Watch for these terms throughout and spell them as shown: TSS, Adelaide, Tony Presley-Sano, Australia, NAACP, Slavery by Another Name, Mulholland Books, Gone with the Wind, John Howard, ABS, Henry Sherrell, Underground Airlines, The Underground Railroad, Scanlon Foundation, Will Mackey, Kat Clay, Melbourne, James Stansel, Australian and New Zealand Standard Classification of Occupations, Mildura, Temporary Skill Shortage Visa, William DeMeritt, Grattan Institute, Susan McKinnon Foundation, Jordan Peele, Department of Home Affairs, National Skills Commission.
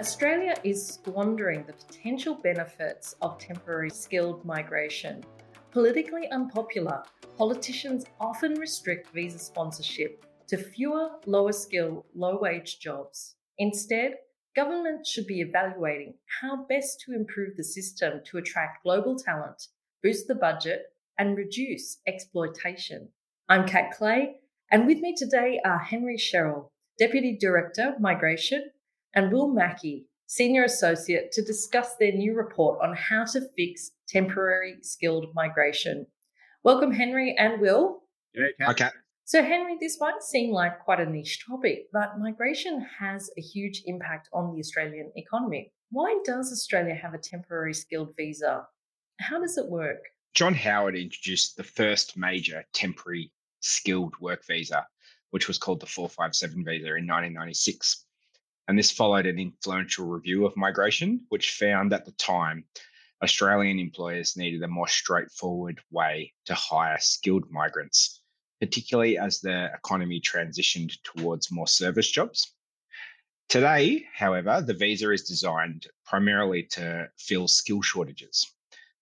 Australia is squandering the potential benefits of temporary skilled migration. Politically unpopular, politicians often restrict visa sponsorship to fewer, lower skill, low wage jobs. Instead, governments should be evaluating how best to improve the system to attract global talent, boost the budget, and reduce exploitation. I'm Kat Clay, and with me today are Henry Sherrell, Deputy Director, Migration, and Will Mackey, Senior Associate, to discuss their new report on how to fix temporary skilled migration. Welcome, Henry and Will. Hi, Kat. So, Henry, this might seem like quite a niche topic, but migration has a huge impact on the Australian economy. Why does Australia have a temporary skilled visa? How does it work? John Howard introduced the first major temporary skilled work visa, which was called the 457 visa in 1996. And this followed an influential review of migration, which found at the time Australian employers needed a more straightforward way to hire skilled migrants, particularly as the economy transitioned towards more service jobs. Today, however, the visa is designed primarily to fill skill shortages.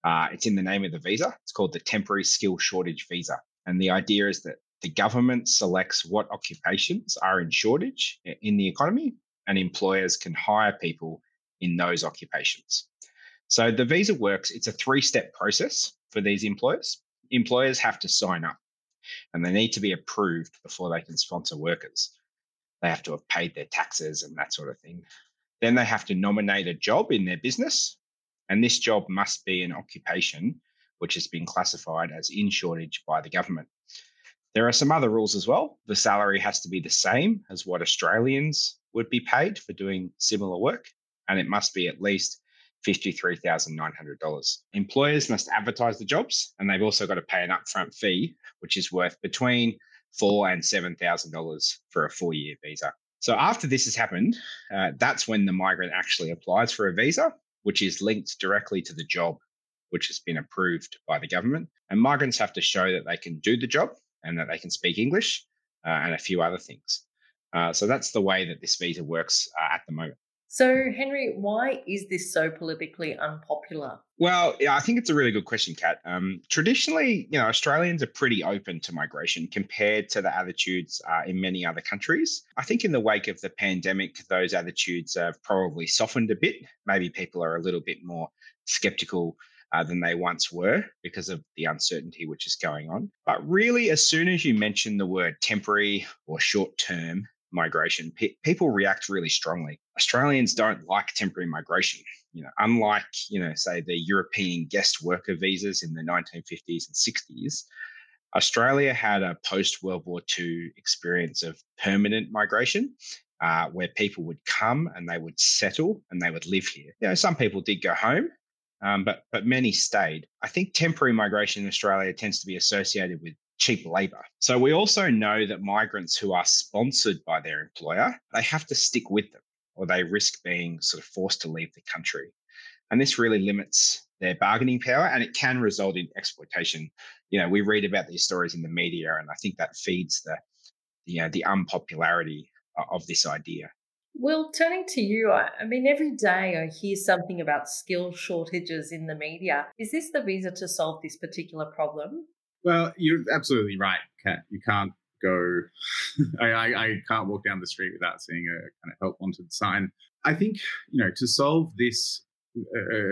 It's in the name of the visa. It's called the Temporary Skill Shortage Visa. And the idea is that the government selects what occupations are in shortage in the economy, and employers can hire people in those occupations. So the visa works. It's a three-step process for these employers. Employers have to sign up, and they need to be approved before they can sponsor workers. They have to have paid their taxes and that sort of thing. Then they have to nominate a job in their business, and this job must be an occupation which has been classified as in shortage by the government. There are some other rules as well. The salary has to be the same as what Australians would be paid for doing similar work, and it must be at least $53,900. Employers must advertise the jobs, and they've also got to pay an upfront fee, which is worth between $4,000 and $7,000 for a four-year visa. So after this has happened, that's when the migrant actually applies for a visa, which is linked directly to the job, which has been approved by the government. And migrants have to show that they can do the job and that they can speak English and a few other things. So that's the way that this visa works at the moment. So, Henry, why is this so politically unpopular? Well, yeah, I think it's a really good question, Kat. Traditionally, Australians are pretty open to migration compared to the attitudes in many other countries. I think in the wake of the pandemic, those attitudes have probably softened a bit. Maybe people are a little bit more sceptical than they once were because of the uncertainty which is going on. But really, as soon as you mention the word temporary or short-term migration, people react really strongly. Australians don't like temporary migration, unlike, say the European guest worker visas in the 1950s and 60s. Australia had a post-World War II experience of permanent migration where people would come and they would settle and they would live here. Some people did go home, but many stayed. I think temporary migration in Australia tends to be associated with cheap labour. So we also know that migrants who are sponsored by their employer, they have to stick with them or they risk being sort of forced to leave the country. And this really limits their bargaining power and it can result in exploitation. We read about these stories in the media and I think that feeds the unpopularity of this idea. Well, turning to you, every day I hear something about skill shortages in the media. Is this the visa to solve this particular problem? Well, you're absolutely right, Kat. You can't go... I can't walk down the street without seeing a kind of help wanted sign. I think, to solve this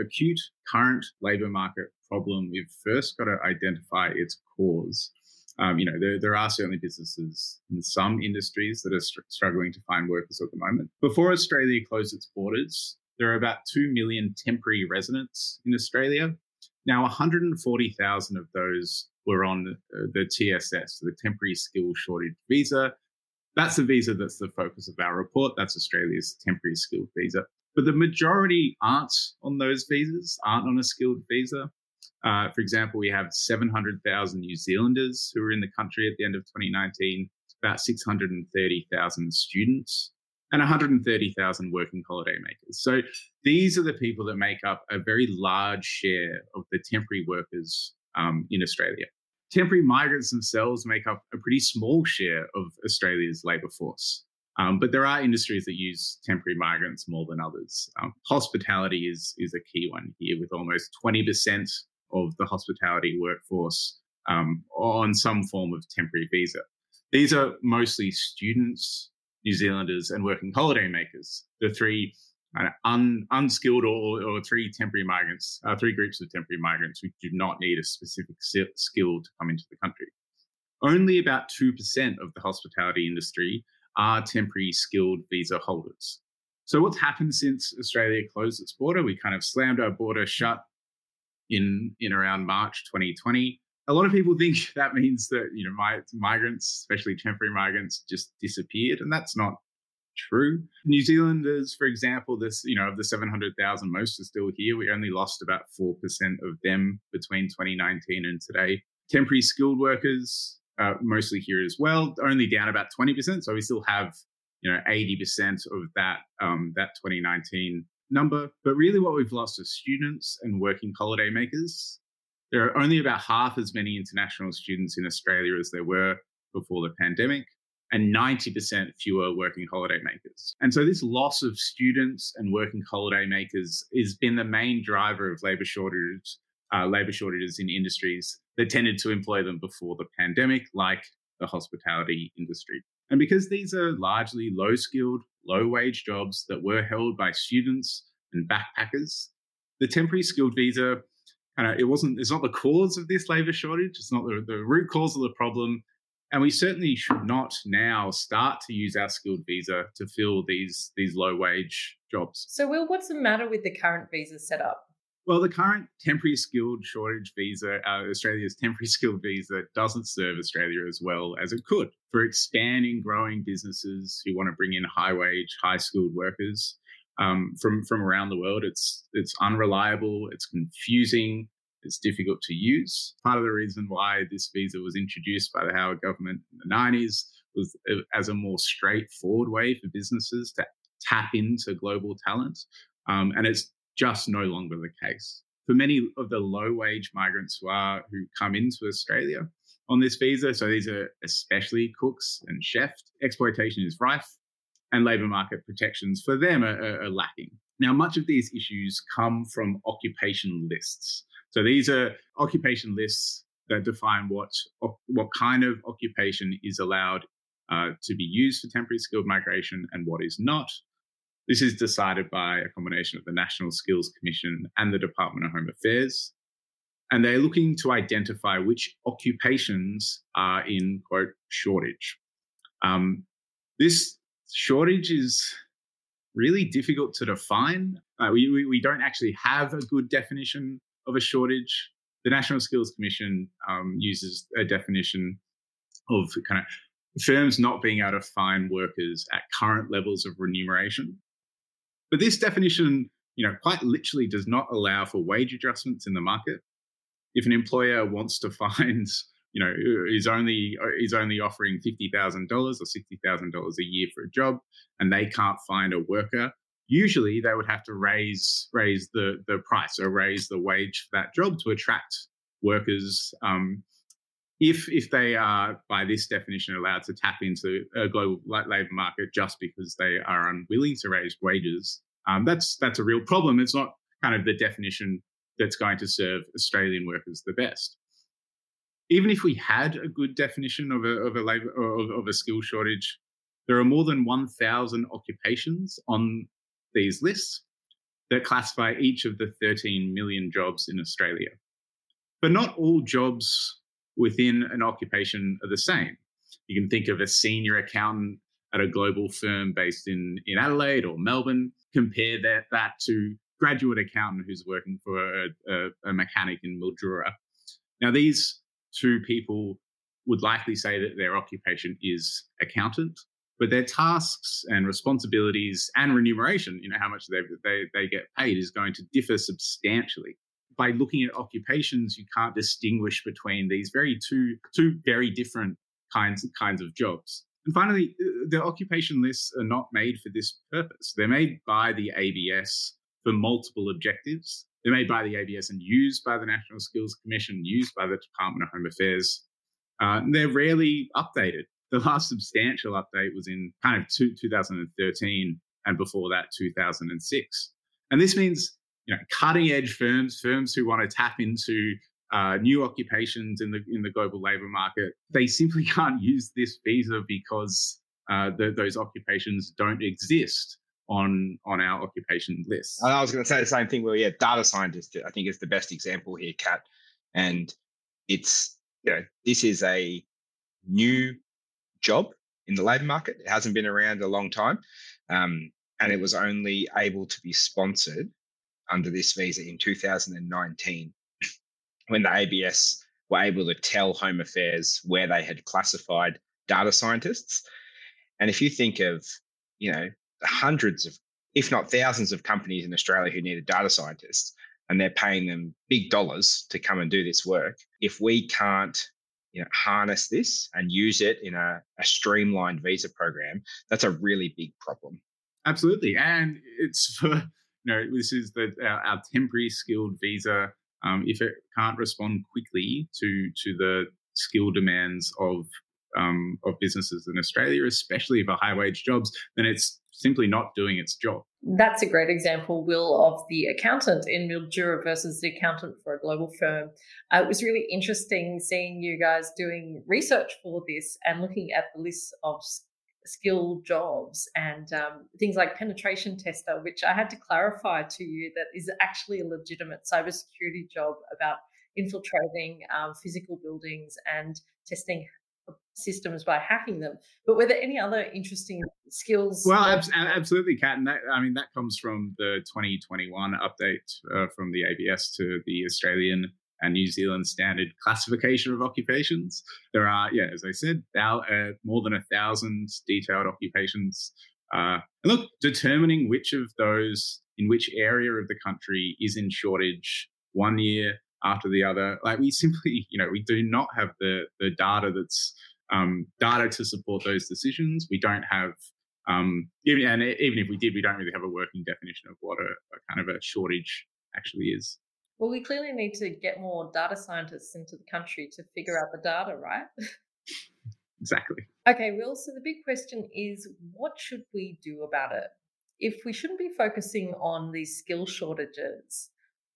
acute current labour market problem, we've first got to identify its cause. There are certainly businesses in some industries that are struggling to find workers at the moment. Before Australia closed its borders, there are about 2 million temporary residents in Australia. Now, 140,000 of those were on the TSS, the Temporary Skill Shortage Visa. That's the visa that's the focus of our report. That's Australia's Temporary Skilled Visa. But the majority aren't on a skilled visa. For example, we have 700,000 New Zealanders who were in the country at the end of 2019, about 630,000 students, and 130,000 working holiday makers. So these are the people that make up a very large share of the temporary workers in Australia. Temporary migrants themselves make up a pretty small share of Australia's labour force. But there are industries that use temporary migrants more than others. Hospitality is a key one here, with almost 20% of the hospitality workforce on some form of temporary visa. These are mostly students, New Zealanders, and working holiday makers. The three unskilled or three temporary migrants, three groups of temporary migrants who do not need a specific skill to come into the country. Only about 2% of the hospitality industry are temporary skilled visa holders. So what's happened since Australia closed its border? We kind of slammed our border shut in around March 2020. A lot of people think that means that, you know, migrants, especially temporary migrants, just disappeared, and that's not true. New Zealanders, for example, this, you know, of the 700,000, most are still here. We only lost about 4% of them between 2019 and today. Temporary skilled workers, mostly here as well, only down about 20%. So we still have, you know, 80% of that 2019 number. But really what we've lost are students and working holiday makers. There are only about half as many international students in Australia as there were before the pandemic, and 90% fewer working holiday makers. And so this loss of students and working holiday makers has been the main driver of labour shortages in industries that tended to employ them before the pandemic, like the hospitality industry. And because these are largely low-skilled, low-wage jobs that were held by students and backpackers, the temporary skilled visa, it's not the cause of this labour shortage. It's not the root cause of the problem. And we certainly should not now start to use our skilled visa to fill these low-wage jobs. So, Will, what's the matter with the current visa setup? Well, the current temporary skilled shortage visa, Australia's temporary skilled visa, doesn't serve Australia as well as it could for expanding, growing businesses who want to bring in high-wage, high-skilled workers from around the world. It's unreliable, it's confusing, it's difficult to use. Part of the reason why this visa was introduced by the Howard government in the 90s was as a more straightforward way for businesses to tap into global talent, and it's just no longer the case. For many of the low-wage migrants who come into Australia on this visa, so these are especially cooks and chefs, exploitation is rife, and labour market protections for them are lacking. Now, much of these issues come from occupation lists. So these are occupation lists that define what kind of occupation is allowed to be used for temporary skilled migration and what is not. This is decided by a combination of the National Skills Commission and the Department of Home Affairs. And they're looking to identify which occupations are in, quote, shortage. This shortage is really difficult to define. We don't actually have a good definition of a shortage. The National Skills Commission uses a definition of kind of firms not being able to find workers at current levels of remuneration. But this definition, you know, quite literally does not allow for wage adjustments in the market. If an employer wants to find, you know, is only offering $50,000 or $60,000 a year for a job, and they can't find a worker, usually they would have to raise the price or raise the wage for that job to attract workers. If they are, by this definition, allowed to tap into a global labour market just because they are unwilling to raise wages, that's a real problem. It's not kind of the definition that's going to serve Australian workers the best. Even if we had a good definition of a skill shortage, there are more than 1,000 occupations on these lists that classify each of the 13 million jobs in Australia. But not all jobs within an occupation are the same. You can think of a senior accountant at a global firm based in Adelaide or Melbourne. Compare that to graduate accountant who's working for a mechanic in Mildura. Now, these two people would likely say that their occupation is accountant, but their tasks and responsibilities and remuneration, you know, how much they get paid, is going to differ substantially. By looking at occupations, you can't distinguish between these two very different kinds of jobs. And finally, the occupation lists are not made for this purpose. They're made by the ABS for multiple objectives. They're made by the ABS and used by the National Skills Commission, used by the Department of Home Affairs. They're rarely updated. The last substantial update was in kind of 2013 and before that, 2006. And this means, you know, cutting edge firms who want to tap into new occupations in the global labor market, they simply can't use this visa because those occupations don't exist on our occupation list. I was going to say the same thing. Well, yeah, data scientist, I think, is the best example here, Kat. And it's, you know, this is a new job in the labor market. It hasn't been around a long time. And it was only able to be sponsored under this visa in 2019. When the ABS were able to tell Home Affairs where they had classified data scientists. And if you think of, you know, hundreds of, if not thousands of companies in Australia who needed data scientists, and they're paying them big dollars to come and do this work, if we can't, you know, harness this and use it in a streamlined visa program, that's a really big problem. Absolutely. And it's for, you know, this is our temporary skilled visa. If it can't respond quickly to the skill demands of businesses in Australia, especially for high-wage jobs, then it's simply not doing its job. That's a great example, Will, of the accountant in Mildura versus the accountant for a global firm. It was really interesting seeing you guys doing research for this and looking at the list of skilled jobs and things like penetration tester, which I had to clarify to you that is actually a legitimate cybersecurity job about infiltrating physical buildings and testing systems by hacking them. But were there any other interesting skills? Well, absolutely, Kat. And that comes from the 2021 update from the ABS to the Australian and New Zealand Standard Classification of Occupations. There are, as I said, more than 1,000 detailed occupations. And look, determining which of those in which area of the country is in shortage one year after the other, like we simply, you know, we do not have the data that's data to support those decisions. We don't have, even if we did, we don't really have a working definition of what a kind of a shortage actually is. Well, we clearly need to get more data scientists into the country to figure out the data, right? Exactly. Okay, Will, so the big question is, what should we do about it? If we shouldn't be focusing on these skill shortages,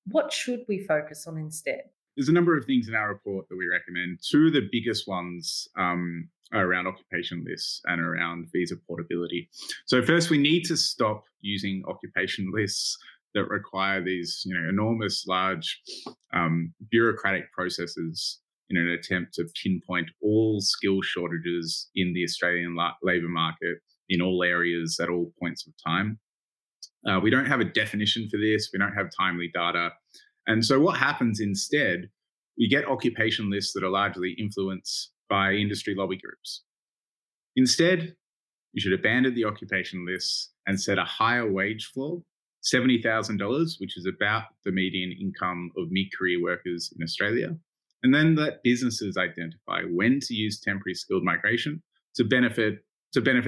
what should we focus on instead? There's a number of things in our report that we recommend. Two of the biggest ones are around occupation lists and around visa portability. So first, we need to stop using occupation lists that require these, you know, enormous, large bureaucratic processes in an attempt to pinpoint all skill shortages in the Australian labour market in all areas at all points of time. We don't have a definition for this. We don't have timely data. And so what happens instead, we get occupation lists that are largely influenced by industry lobby groups. Instead, you should abandon the occupation lists and set a higher wage floor, $70,000, which is about the median income of mid-career workers in Australia, and then let businesses identify when to use temporary skilled migration to benefit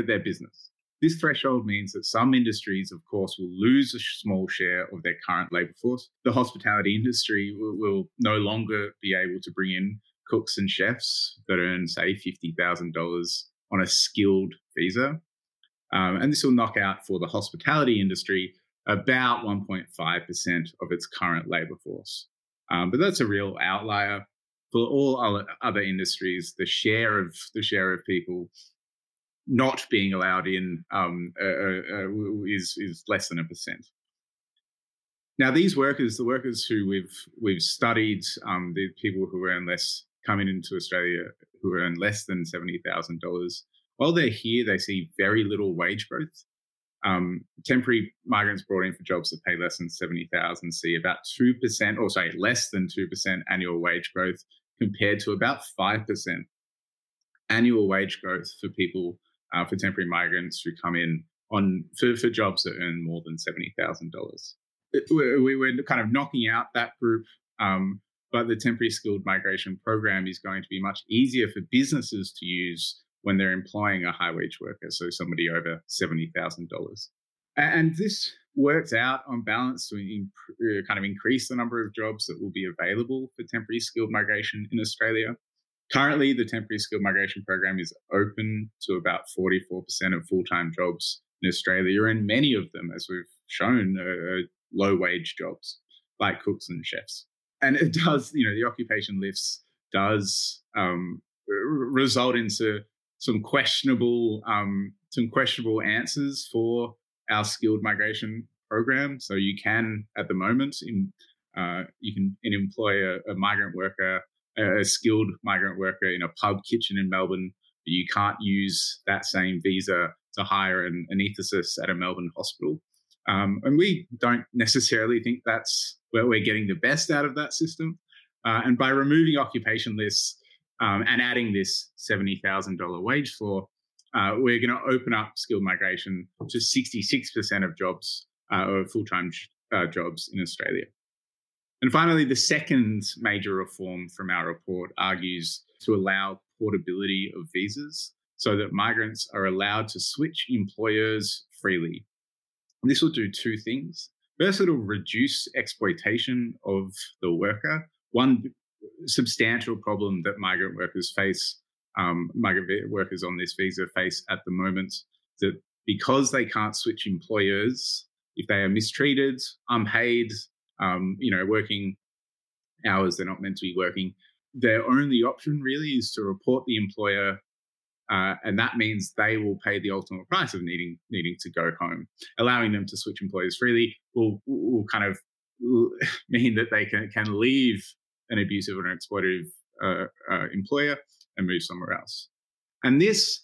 their business. This threshold means that some industries, of course, will lose a small share of their current labour force. The hospitality industry will no longer be able to bring in cooks and chefs that earn, say, $50,000 on a skilled visa. And this will knock out for the hospitality industry about 1.5% of its current labour force. But that's a real outlier. For all other industries, the share of people not being allowed in is less than 1%. Now, these workers, the workers who we've studied, the people who earn less coming into Australia who earn less than $70,000, while they're here, they see very little wage growth. Temporary migrants brought in for jobs that pay less than $70,000 see about 2%, or sorry, less than 2% annual wage growth compared to about 5% annual wage growth for people, for temporary migrants who come in for jobs that earn more than $70,000. We're kind of knocking out that group, but the temporary skilled migration program is going to be much easier for businesses to use when they're employing a high-wage worker, so somebody over $70,000. And this works out on balance to kind of increase the number of jobs that will be available for temporary skilled migration in Australia. Currently, the temporary skilled migration program is open to about 44% of full-time jobs in Australia, and many of them, as we've shown, are low-wage jobs like cooks and chefs. And it does, you know, the occupation list does result into some questionable answers for our skilled migration program. So you can, at the moment, employ a migrant worker, a skilled migrant worker in a pub kitchen in Melbourne, but you can't use that same visa to hire an anaesthetist at a Melbourne hospital. And we don't necessarily think that's where we're getting the best out of that system. And by removing occupation lists and adding this $70,000 wage floor, we're going to open up skilled migration to 66% of jobs, or full-time jobs in Australia. And finally, the second major reform from our report argues to allow portability of visas so that migrants are allowed to switch employers freely. This will do two things. First, it'll reduce exploitation of the worker, one substantial problem that migrant workers on this visa face at the moment, that because they can't switch employers, if they are mistreated, unpaid, working hours they're not meant to be working, their only option really is to report the employer, and that means they will pay the ultimate price of needing to go home. Allowing them to switch employers freely will kind of mean that they can leave an abusive or an exploitative employer and move somewhere else. And this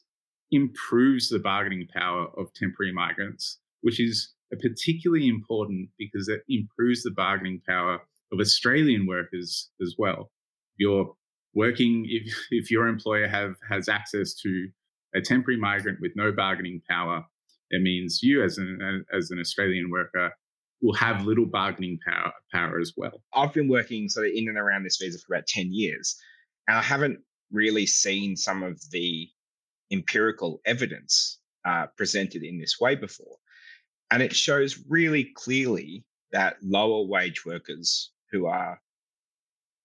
improves the bargaining power of temporary migrants, which is particularly important because it improves the bargaining power of Australian workers as well. You're working, if your employer has access to a temporary migrant with no bargaining power, it means you as an Australian worker will have little bargaining power as well. I've been working sort of in and around this visa for about 10 years, and I haven't really seen some of the empirical evidence presented in this way before. And it shows really clearly that lower wage workers who are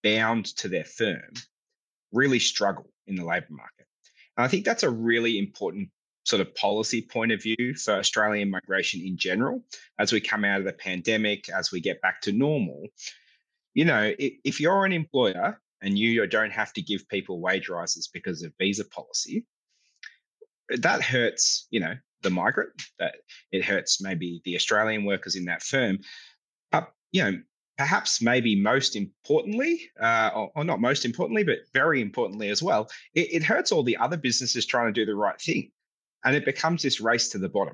bound to their firm really struggle in the labour market. And I think that's a really important sort of policy point of view for Australian migration in general. As we come out of the pandemic, as we get back to normal, you know, if you're an employer and you don't have to give people wage rises because of visa policy, that hurts, you know, the migrant, that it hurts maybe the Australian workers in that firm. But, you know, perhaps maybe most importantly, or not most importantly, but very importantly as well, it hurts all the other businesses trying to do the right thing. And it becomes this race to the bottom.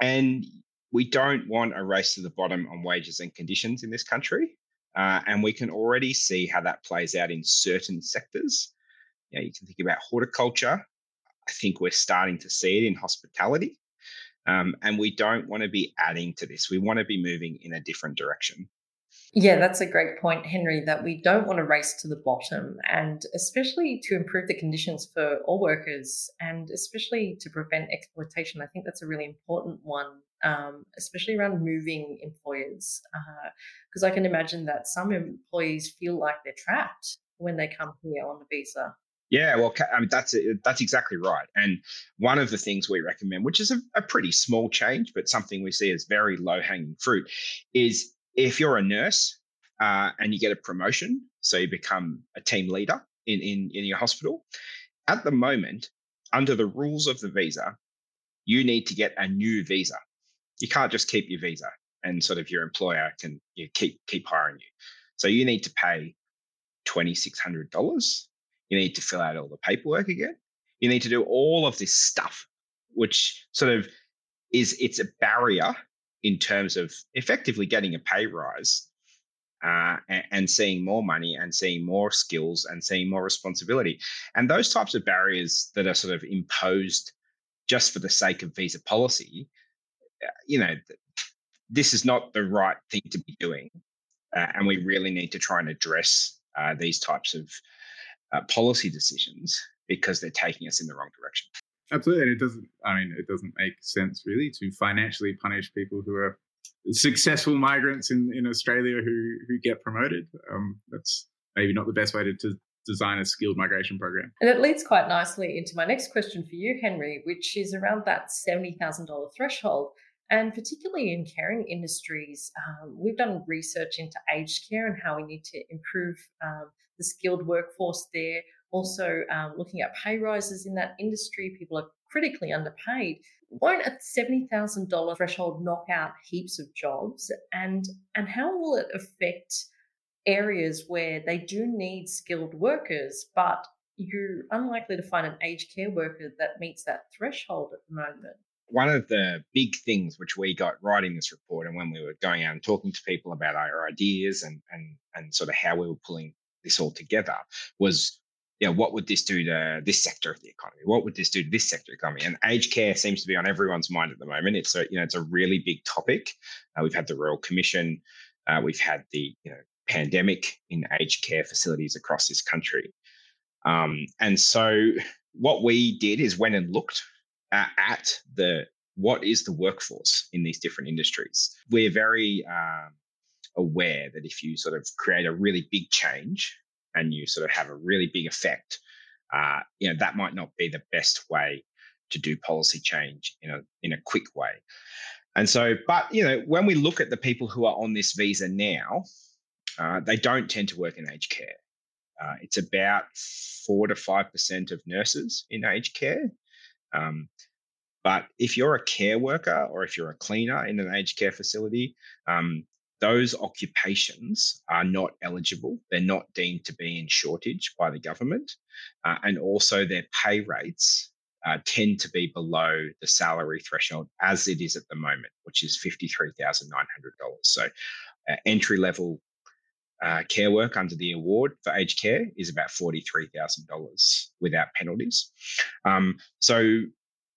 And we don't want a race to the bottom on wages and conditions in this country. And we can already see how that plays out in certain sectors. You know, you can think about horticulture. I think we're starting to see it in hospitality, and we don't want to be adding to this. We want to be moving in a different direction. Yeah, that's a great point, Henry, that we don't want to race to the bottom, and especially to improve the conditions for all workers and especially to prevent exploitation. I think that's a really important one, especially around moving employers, because I can imagine that some employees feel like they're trapped when they come here on a visa. Yeah, well, I mean, that's exactly right. And one of the things we recommend, which is a pretty small change, but something we see as very low-hanging fruit, is if you're a nurse and you get a promotion, so you become a team leader in your hospital, at the moment, under the rules of the visa, you need to get a new visa. You can't just keep your visa and sort of your employer can keep hiring you. So you need to pay $2,600. You need to fill out all the paperwork again. You need to do all of this stuff, which sort of it's a barrier in terms of effectively getting a pay rise and seeing more money and seeing more skills and seeing more responsibility. And those types of barriers that are sort of imposed just for the sake of visa policy, you know, this is not the right thing to be doing. And we really need to try and address these types of policy decisions because they're taking us in the wrong direction. Absolutely. And it doesn't make sense really to financially punish people who are successful migrants in Australia who get promoted. That's maybe not the best way to design a skilled migration program. And it leads quite nicely into my next question for you, Henry, which is around that $70,000 threshold. And particularly in caring industries, we've done research into aged care and how we need to improve the skilled workforce there. Also looking at pay rises in that industry, people are critically underpaid. Won't a $70,000 threshold knock out heaps of jobs? And how will it affect areas where they do need skilled workers, but you're unlikely to find an aged care worker that meets that threshold at the moment? One of the big things which we got right in this report, and when we were going out and talking to people about our ideas and sort of how we were pulling this all together, was, you know, what would this do to this sector of the economy? What would this do to this sector of the economy? And aged care seems to be on everyone's mind at the moment. It's a, you know, it's a really big topic. We've had the Royal Commission, we've had the, you know, pandemic in aged care facilities across this country. And so what we did is went and looked at the what is the workforce in these different industries. We're very aware that if you sort of create a really big change and you sort of have a really big effect, you know, that might not be the best way to do policy change in a quick way. And so, but, you know, when we look at the people who are on this visa now, they don't tend to work in aged care. It's about 4 to 5% of nurses in aged care. But if you're a care worker or if you're a cleaner in an aged care facility, those occupations are not eligible. They're not deemed to be in shortage by the government. And also their pay rates tend to be below the salary threshold as it is at the moment, which is $53,900. So entry level care work under the award for aged care is about $43,000 without penalties. So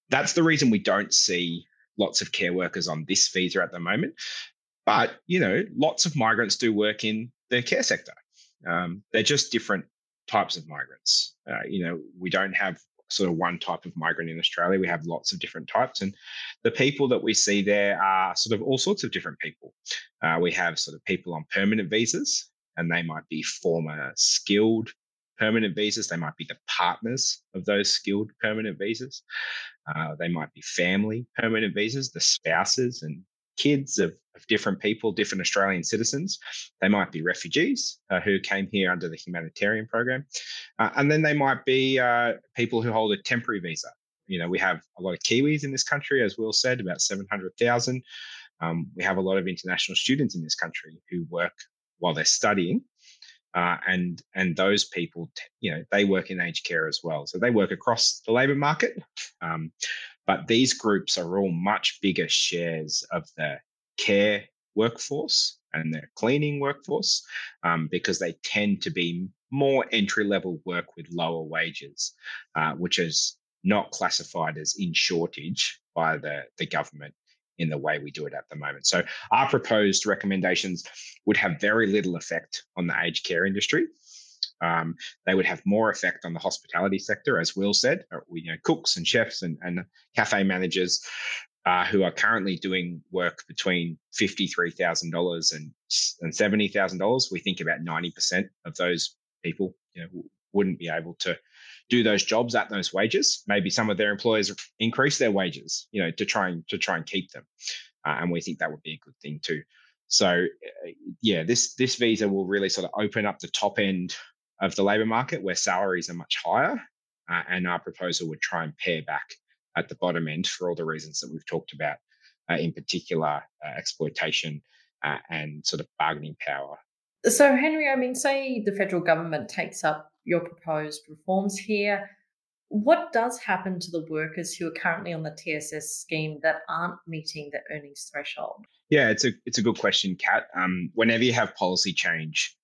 that's the reason we don't see lots of care workers on this visa at the moment. But, you know, lots of migrants do work in the care sector. They're just different types of migrants. You know, we don't have sort of one type of migrant in Australia. We have lots of different types, and the people that we see there are sort of all sorts of different people. We have sort of people on permanent visas, and they might be former skilled permanent visas. They might be the partners of those skilled permanent visas. They might be family permanent visas, the spouses and kids of different people, different Australian citizens. They might be refugees who came here under the humanitarian program. And then they might be people who hold a temporary visa. You know, we have a lot of Kiwis in this country, as Will said, about 700,000. We have a lot of international students in this country who work while they're studying. And those people, you know, they work in aged care as well. So they work across the labour market. But these groups are all much bigger shares of the care workforce and the cleaning workforce because they tend to be more entry-level work with lower wages, which is not classified as in shortage by the government in the way we do it at the moment. So our proposed recommendations would have very little effect on the aged care industry. They would have more effect on the hospitality sector, as Will said. You know, cooks and chefs and cafe managers who are currently doing work between $53,000 and $70,000. We think about 90% of those people, you know, wouldn't be able to do those jobs at those wages. Maybe some of their employers increase their wages, you know, to try and keep them, and we think that would be a good thing too. So, yeah, this visa will really sort of open up the top end of the labour market where salaries are much higher, and our proposal would try and pare back at the bottom end for all the reasons that we've talked about, in particular exploitation and sort of bargaining power. So, Henry, I mean, say the federal government takes up your proposed reforms here. What does happen to the workers who are currently on the TSS scheme that aren't meeting the earnings threshold? Yeah, it's a good question, Kat. Whenever you have policy change,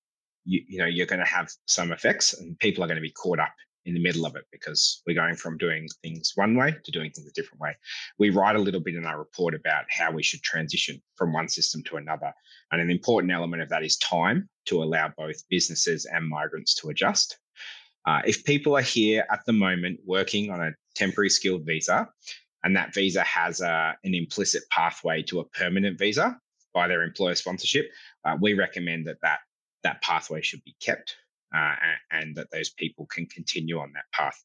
you know, you're going to have some effects, and people are going to be caught up in the middle of it because we're going from doing things one way to doing things a different way. We write a little bit in our report about how we should transition from one system to another. And an important element of that is time to allow both businesses and migrants to adjust. If people are here at the moment working on a temporary skilled visa, and that visa has an implicit pathway to a permanent visa by their employer sponsorship, we recommend that pathway should be kept. and that those people can continue on that path.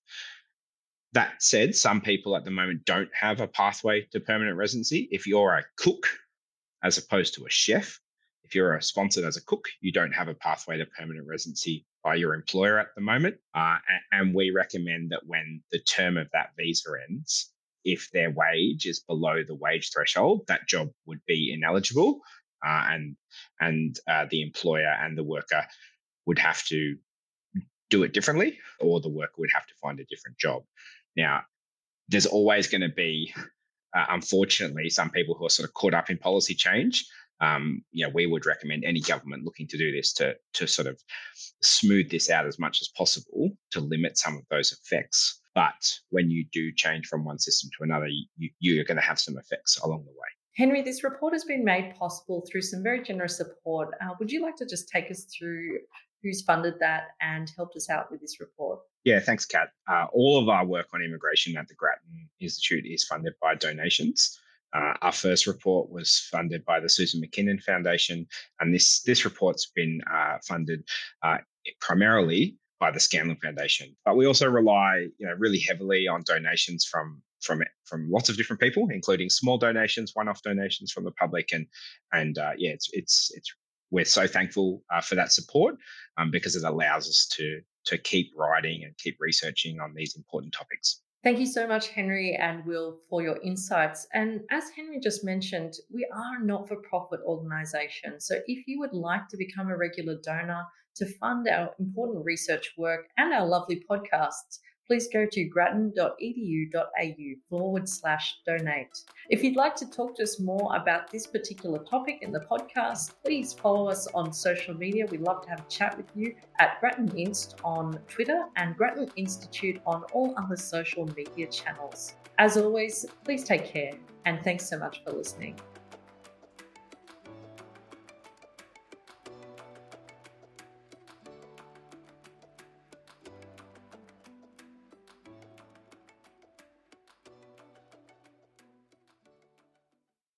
That said, some people at the moment don't have a pathway to permanent residency. If you're a cook as opposed to a chef, if you're sponsored as a cook, you don't have a pathway to permanent residency by your employer at the moment. And we recommend that when the term of that visa ends, if their wage is below the wage threshold, that job would be ineligible, and the employer and the worker would have to do it differently, or the worker would have to find a different job. Now, there's always going to be, unfortunately, some people who are sort of caught up in policy change. We would recommend any government looking to do this to sort of smooth this out as much as possible to limit some of those effects. But when you do change from one system to another, you're going to have some effects along the way. Henry, this report has been made possible through some very generous support. Would you like to just take us through who's funded that and helped us out with this report? Yeah, thanks, Kat. All of our work on immigration at the Grattan Institute is funded by donations. Our first report was funded by the Susan McKinnon Foundation, and this report's been funded primarily by the Scanlon Foundation. But we also rely, really heavily on donations from lots of different people, including small donations, one-off donations from the public, and we're so thankful for that support because it allows us to keep writing and keep researching on these important topics. Thank you so much, Henry and Will, for your insights. And as Henry just mentioned, we are a not-for-profit organisation. So if you would like to become a regular donor to fund our important research work and our lovely podcasts, please go to grattan.edu.au/donate. If you'd like to talk to us more about this particular topic in the podcast, please follow us on social media. We'd love to have a chat with you at Grattan Inst on Twitter and Grattan Institute on all other social media channels. As always, please take care and thanks so much for listening.